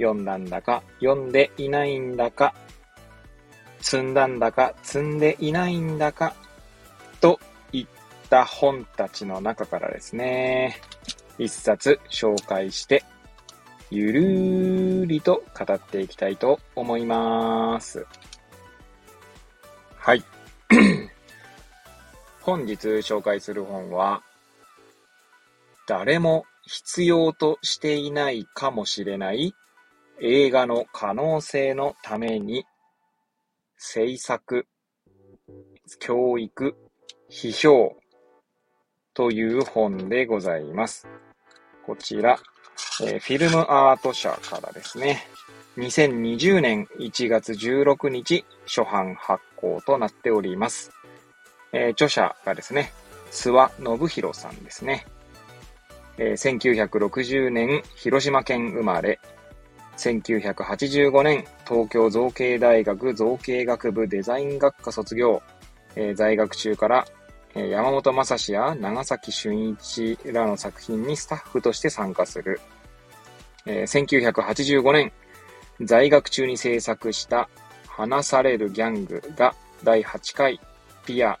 読んだんだか読んでいないんだか、積んだんだか積んでいないんだかといった本たちの中からですね、一冊紹介してゆるーりと語っていきたいと思います。はい。本日紹介する本は、誰も必要としていないかもしれない映画の可能性のために制作、教育、批評という本でございます。こちら、フィルムアート社からですね、2020年1月16日初版発行となっております。著者がですね、諏訪信弘さんですね。1960年広島県生まれ、1985年東京造形大学造形学部デザイン学科卒業、在学中から山本昌史や長崎俊一らの作品にスタッフとして参加する。1985年、在学中に制作した話されるギャングが第8回ピア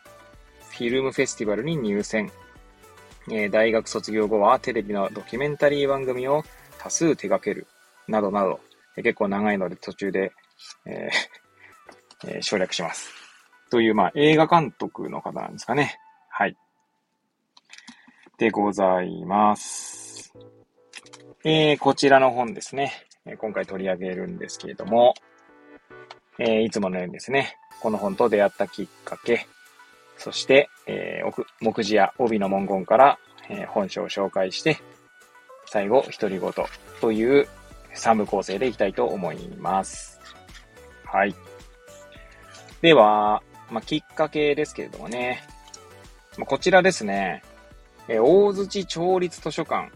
フィルムフェスティバルに入選。大学卒業後はテレビのドキュメンタリー番組を多数手掛けるなどなど、結構長いので途中で、省略しますという、映画監督の方なんですかね。はい。でございます。こちらの本ですね、今回取り上げるんですけれども、いつものようにですね、この本と出会ったきっかけ、そして、目次や帯の文言から、本書を紹介して、最後、独り言という3部構成でいきたいと思います。はい。では、きっかけですけれどもね、こちらですね、大槌町立図書館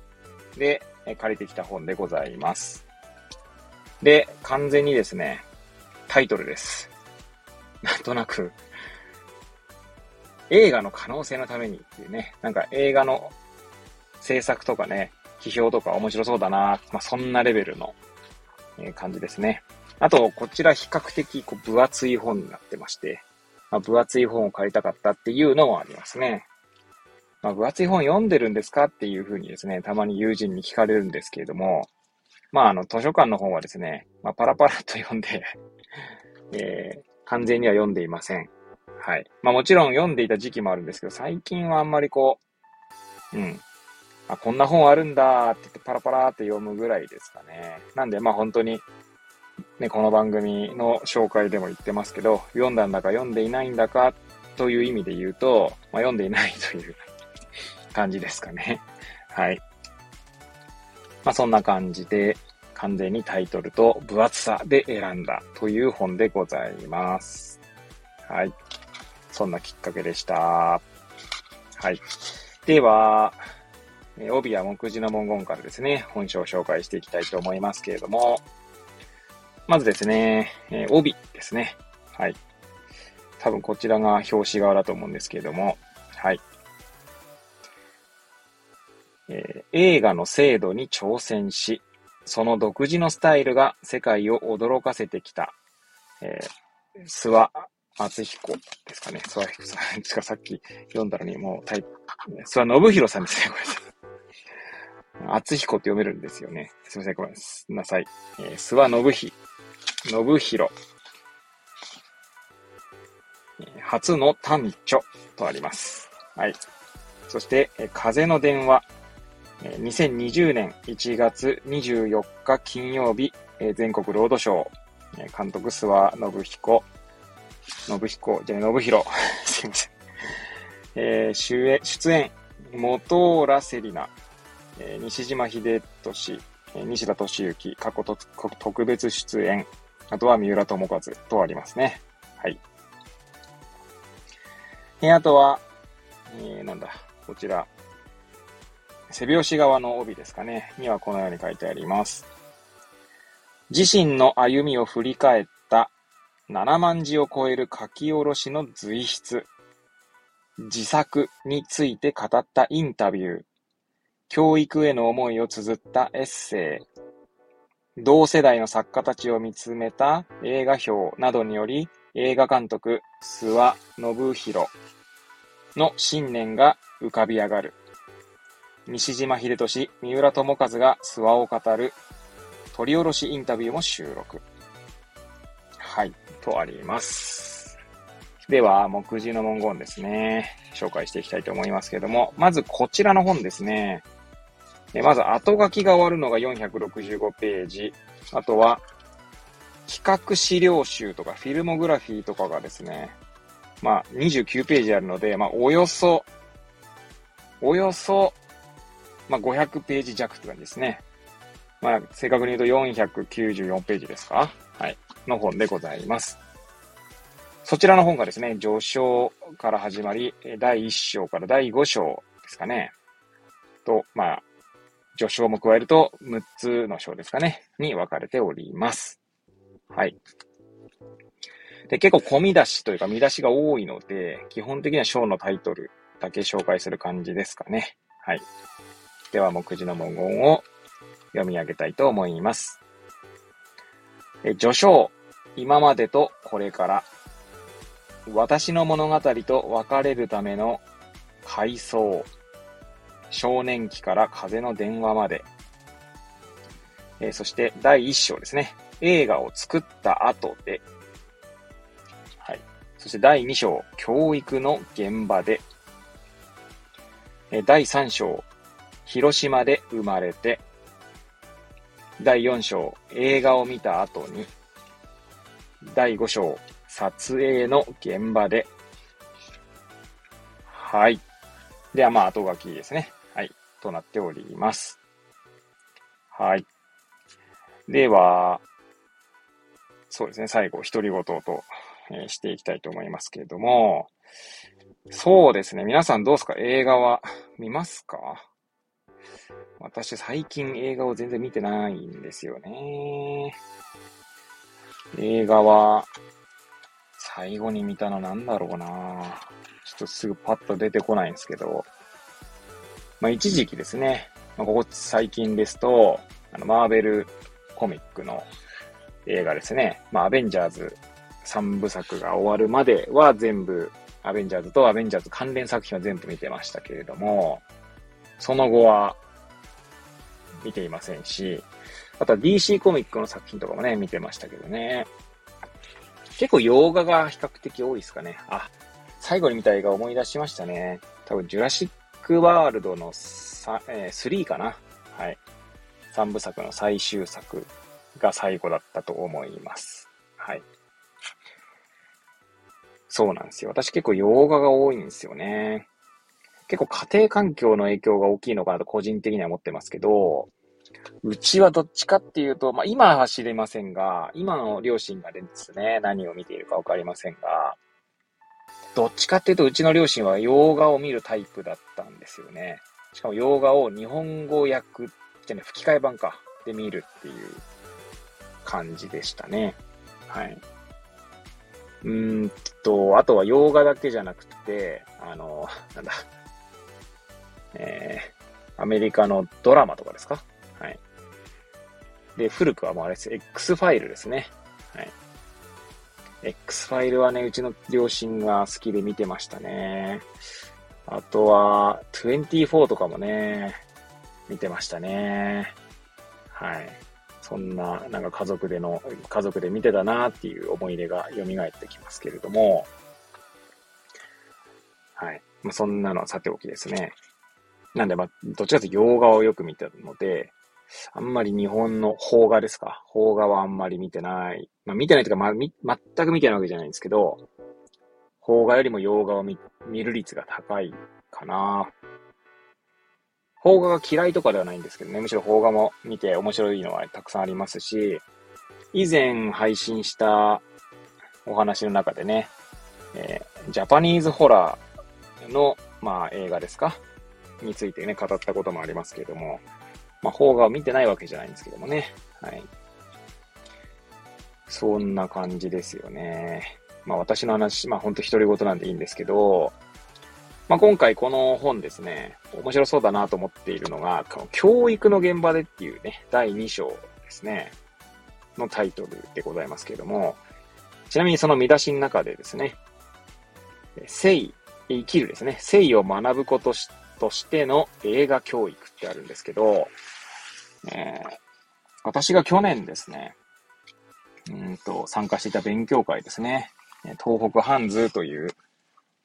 で借りてきた本でございます。で、完全にですね、タイトルです。なんとなく、映画の可能性のためにっていうね、なんか映画の制作とかね、批評とか面白そうだな、そんなレベルの感じですね。あと、こちら比較的分厚い本になってまして、分厚い本を借りたかったっていうのもありますね。分厚い本読んでるんですかっていうふうにですね、たまに友人に聞かれるんですけれども、図書館の本はですね、パラパラっと読んで、完全には読んでいません。はい。もちろん読んでいた時期もあるんですけど、最近はあんまりこんな本あるんだって言ってパラパラって読むぐらいですかね。なんで本当に、ね、この番組の紹介でも言ってますけど、読んだんだか読んでいないんだかという意味で言うと、読んでいないという感じですかね。はい。そんな感じで、完全にタイトルと分厚さで選んだという本でございます。はい。そんなきっかけでした。はい。では、帯や目次の文言からですね、本書を紹介していきたいと思いますけれども、まずですね、帯ですね。はい。多分こちらが表紙側だと思うんですけれども、はい。映画の精度に挑戦し、その独自のスタイルが世界を驚かせてきた、諏訪厚彦ですかね。諏訪彦さんしかさっき読んだのにもう諏訪信弘さんですね。これ厚彦って読めるんですよね。すいません、ごめんなさい。諏訪信弘初の短著とあります。はい。そして風の電話、2020年1月24日金曜日、全国ロードショー、監督諏訪信弘すいません、出演、本浦セリナ、西島秀俊、西田敏行、過去特別出演、あとは三浦友和とありますね。はい。あとは、こちら、背拍子側の帯ですかね、にはこのように書いてあります。自身の歩みを振り返った7万字を超える書き下ろしの随筆、自作について語ったインタビュー、教育への思いを綴ったエッセイ、同世代の作家たちを見つめた映画評などにより、映画監督諏訪信弘の信念が浮かび上がる。西島秀俊、三浦友和が諏訪を語る取り下ろしインタビューも収録。はい、とあります。では、目次の文言ですね。紹介していきたいと思いますけれども、まずこちらの本ですね。まず、後書きが終わるのが465ページ。あとは、企画資料集とかフィルモグラフィーとかがですね、29ページあるので、およそ、500ページ弱って感じですね。正確に言うと494ページですか？はい。の本でございます。そちらの本がですね、序章から始まり、第1章から第5章ですかね。と、序章も加えると6つの章ですかね。に分かれております。はい。で、結構込み出しというか見出しが多いので、基本的には章のタイトルだけ紹介する感じですかね。はい。では、目次の文言を読み上げたいと思います。序章、今までとこれから。私の物語と別れるための回想。少年期から風の電話まで。そして、第1章ですね。映画を作った後で。はい。そして、第2章、教育の現場で。第3章、広島で生まれて。第4章、映画を見た後に。第5章、撮影の現場で。はい。では、後書きですね。はい。となっております。はい。では、そうですね。最後、独り言と、していきたいと思いますけれども。そうですね。皆さんどうですか？映画は見ますか？私、最近映画を全然見てないんですよね。映画は、最後に見たのなんだろうな。ちょっとすぐパッと出てこないんですけど。一時期ですね。ここ最近ですと、マーベルコミックの映画ですね。アベンジャーズ3部作が終わるまでは全部、アベンジャーズとアベンジャーズ関連作品は全部見てましたけれども、その後は見ていませんし、あとは DC コミックの作品とかもね、見てましたけどね。結構洋画が比較的多いですかね。あ、最後に見た映画思い出しましたね。多分ジュラシックワールドの3かな。はい。3部作の最終作が最後だったと思います。はい。そうなんですよ。私結構洋画が多いんですよね。結構家庭環境の影響が大きいのかなと個人的には思ってますけど、うちはどっちかっていうと、今は知れませんが、今の両親がですね、何を見ているかわかりませんが、どっちかっていうとうちの両親は洋画を見るタイプだったんですよね。しかも洋画を日本語訳ってね、吹き替え版かで見るっていう感じでしたね。はい。あとは洋画だけじゃなくて、アメリカのドラマとかですか？はい。で、古くはもうあれです。X ファイルですね。はい。X ファイルはね、うちの両親が好きで見てましたね。あとは、24とかもね、見てましたね。はい。そんな、家族で見てたなっていう思い出が蘇ってきますけれども。はい。そんなのはさておきですね。なんで、どっちかというと洋画をよく見てるので、あんまり日本の邦画ですか。邦画はあんまり見てない。見てないというか、全く見てないわけじゃないんですけど、邦画よりも洋画を見る率が高いかな。邦画が嫌いとかではないんですけどね、むしろ邦画も見て面白いのはたくさんありますし、以前配信したお話の中でね、ジャパニーズホラーの、映画ですかについてね、語ったこともありますけれども、邦画を見てないわけじゃないんですけどもね。はい。そんな感じですよね。私の話、ほんと独り言なんでいいんですけど、今回この本ですね、面白そうだなと思っているのが、教育の現場でっていうね、第2章ですね、のタイトルでございますけれども、ちなみにその見出しの中でですね、生きるですね、生を学ぶこととしての映画教育ってあるんですけど、私が去年ですね、参加していた勉強会ですね、東北ハンズという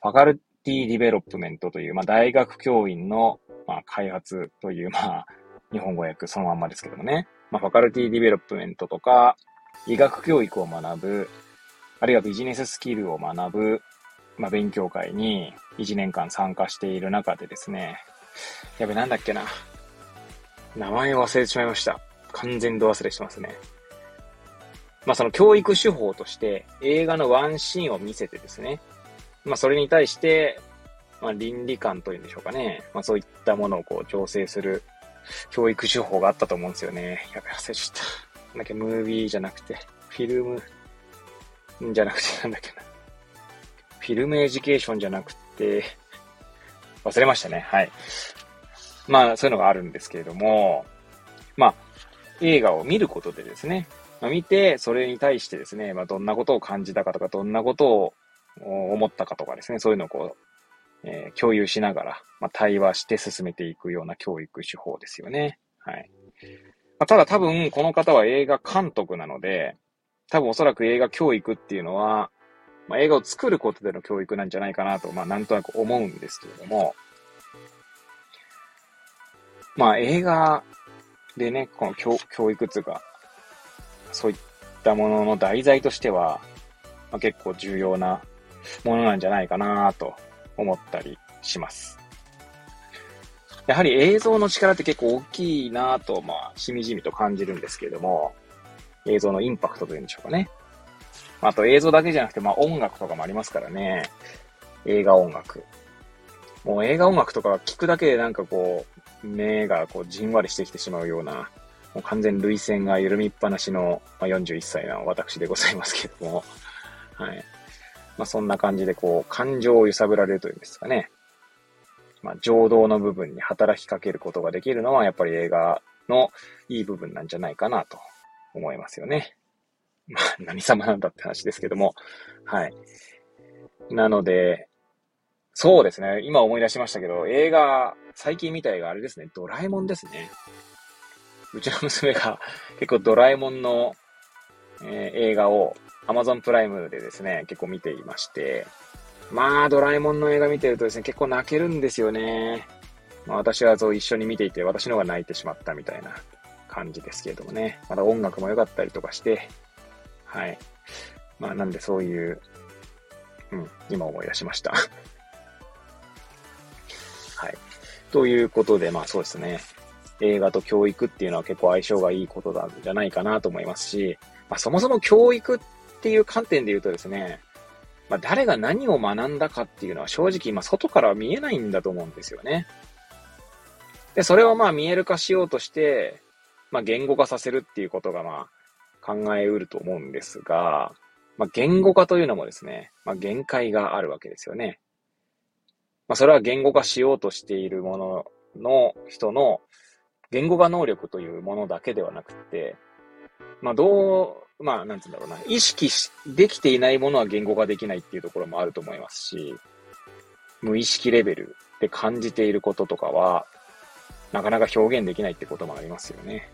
ファカルティディベロップメントという、大学教員の、開発という、日本語訳そのまんまですけどもね、ファカルティディベロップメントとか、医学教育を学ぶ、あるいはビジネススキルを学ぶ、勉強会に1年間参加している中でですね、名前を忘れてしまいました。完全度忘れしてますね。その教育手法として映画のワンシーンを見せてですね、それに対して、倫理観というんでしょうかね、そういったものを調整する教育手法があったと思うんですよね。忘れちゃった。ムービーじゃなくて、フィルムじゃなくてフィルムエデュケーションじゃなくて、忘れましたね。はい。そういうのがあるんですけれども、映画を見ることでですね、見て、それに対してですね、どんなことを感じたかとか、どんなことを思ったかとかですね、そういうのを共有しながら、対話して進めていくような教育手法ですよね。はい。ただ多分、この方は映画監督なので、多分おそらく映画教育っていうのは、映画を作ることでの教育なんじゃないかなと、なんとなく思うんですけれども、映画でね、この教育っていうか、そういったものの題材としては、結構重要なものなんじゃないかなと思ったりします。やはり映像の力って結構大きいなと、しみじみと感じるんですけれども、映像のインパクトというんでしょうかね。あと映像だけじゃなくて、音楽とかもありますからね。映画音楽。もう映画音楽とか聞くだけで目がじんわりしてきてしまうような、もう完全涙腺が緩みっぱなしの、41歳の私でございますけども。はい。そんな感じで感情を揺さぶられるというんですかね。情動の部分に働きかけることができるのは、やっぱり映画のいい部分なんじゃないかなと思いますよね。何様なんだって話ですけども。はい。なので、そうですね。今思い出しましたけど、最近見た映画あれですね。ドラえもんですね。うちの娘が結構ドラえもんの、映画を Amazon プライムでですね、結構見ていまして。ドラえもんの映画見てるとですね、結構泣けるんですよね。私は一緒に見ていて、私の方が泣いてしまったみたいな感じですけれどもね。まだ音楽も良かったりとかして、はい。なんでそういう、今思い出しました。はい。ということで、そうですね。映画と教育っていうのは結構相性がいいことなんじゃないかなと思いますし、そもそも教育っていう観点で言うとですね、誰が何を学んだかっていうのは正直、外からは見えないんだと思うんですよね。で、それを見える化しようとして、言語化させるっていうことが、考えうると思うんですが、言語化というのもですね、限界があるわけですよね。それは言語化しようとしているものの人の言語化能力というものだけではなくて、なんつうんだろうな、意識できていないものは言語化できないっていうところもあると思いますし、無意識レベルで感じていることとかは、なかなか表現できないってこともありますよね。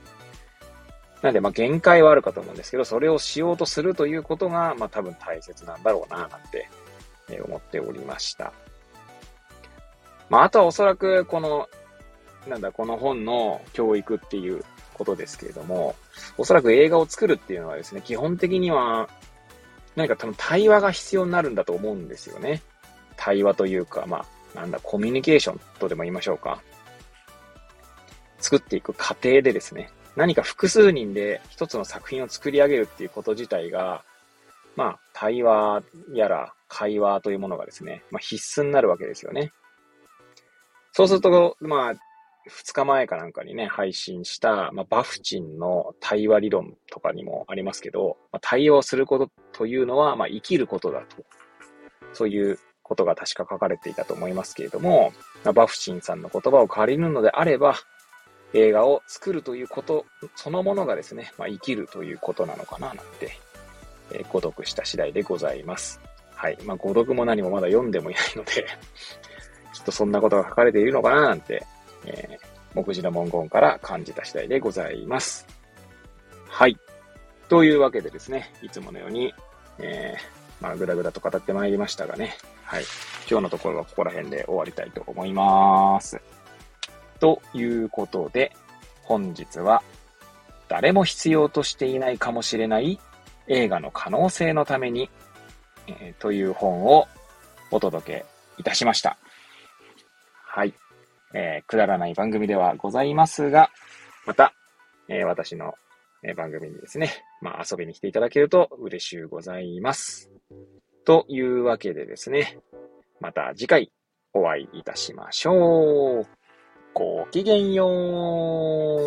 なので、限界はあるかと思うんですけど、それをしようとするということが、多分大切なんだろうな、なんて思っておりました。あとはおそらく、この本の教育っていうことですけれども、おそらく映画を作るっていうのはですね、基本的には、多分対話が必要になるんだと思うんですよね。対話というか、コミュニケーションとでも言いましょうか。作っていく過程でですね、何か複数人で一つの作品を作り上げるっていうこと自体が、まあ、対話やら会話というものがですね、まあ、必須になるわけですよね。そうすると、まあ、2日前かなんかにね、配信した、まあ、バフチンの対話理論とかにもありますけど、まあ、対話をすることというのは、まあ、生きることだと。そういうことが確か書かれていたと思いますけれども、まあ、バフチンさんの言葉を借りるのであれば、映画を作るということそのものがですね、まあ、生きるということなのかななんて、誤読した次第でございます。はい。まあ、誤読も何もまだ読んでもいないので、きっとそんなことが書かれているのかななんて、目次の文言から感じた次第でございます。はい。というわけでですね、いつものように、まあ、ぐだぐだと語ってまいりましたがね、はい。今日のところはここら辺で終わりたいと思います。ということで、本日は、誰も必要としていないかもしれない映画の可能性のために、という本をお届けいたしました。はい、くだらない番組ではございますが、また、私の番組にですね、まあ、遊びに来ていただけると嬉しゅうございます。というわけでですね、また次回お会いいたしましょう。ごきげんよう。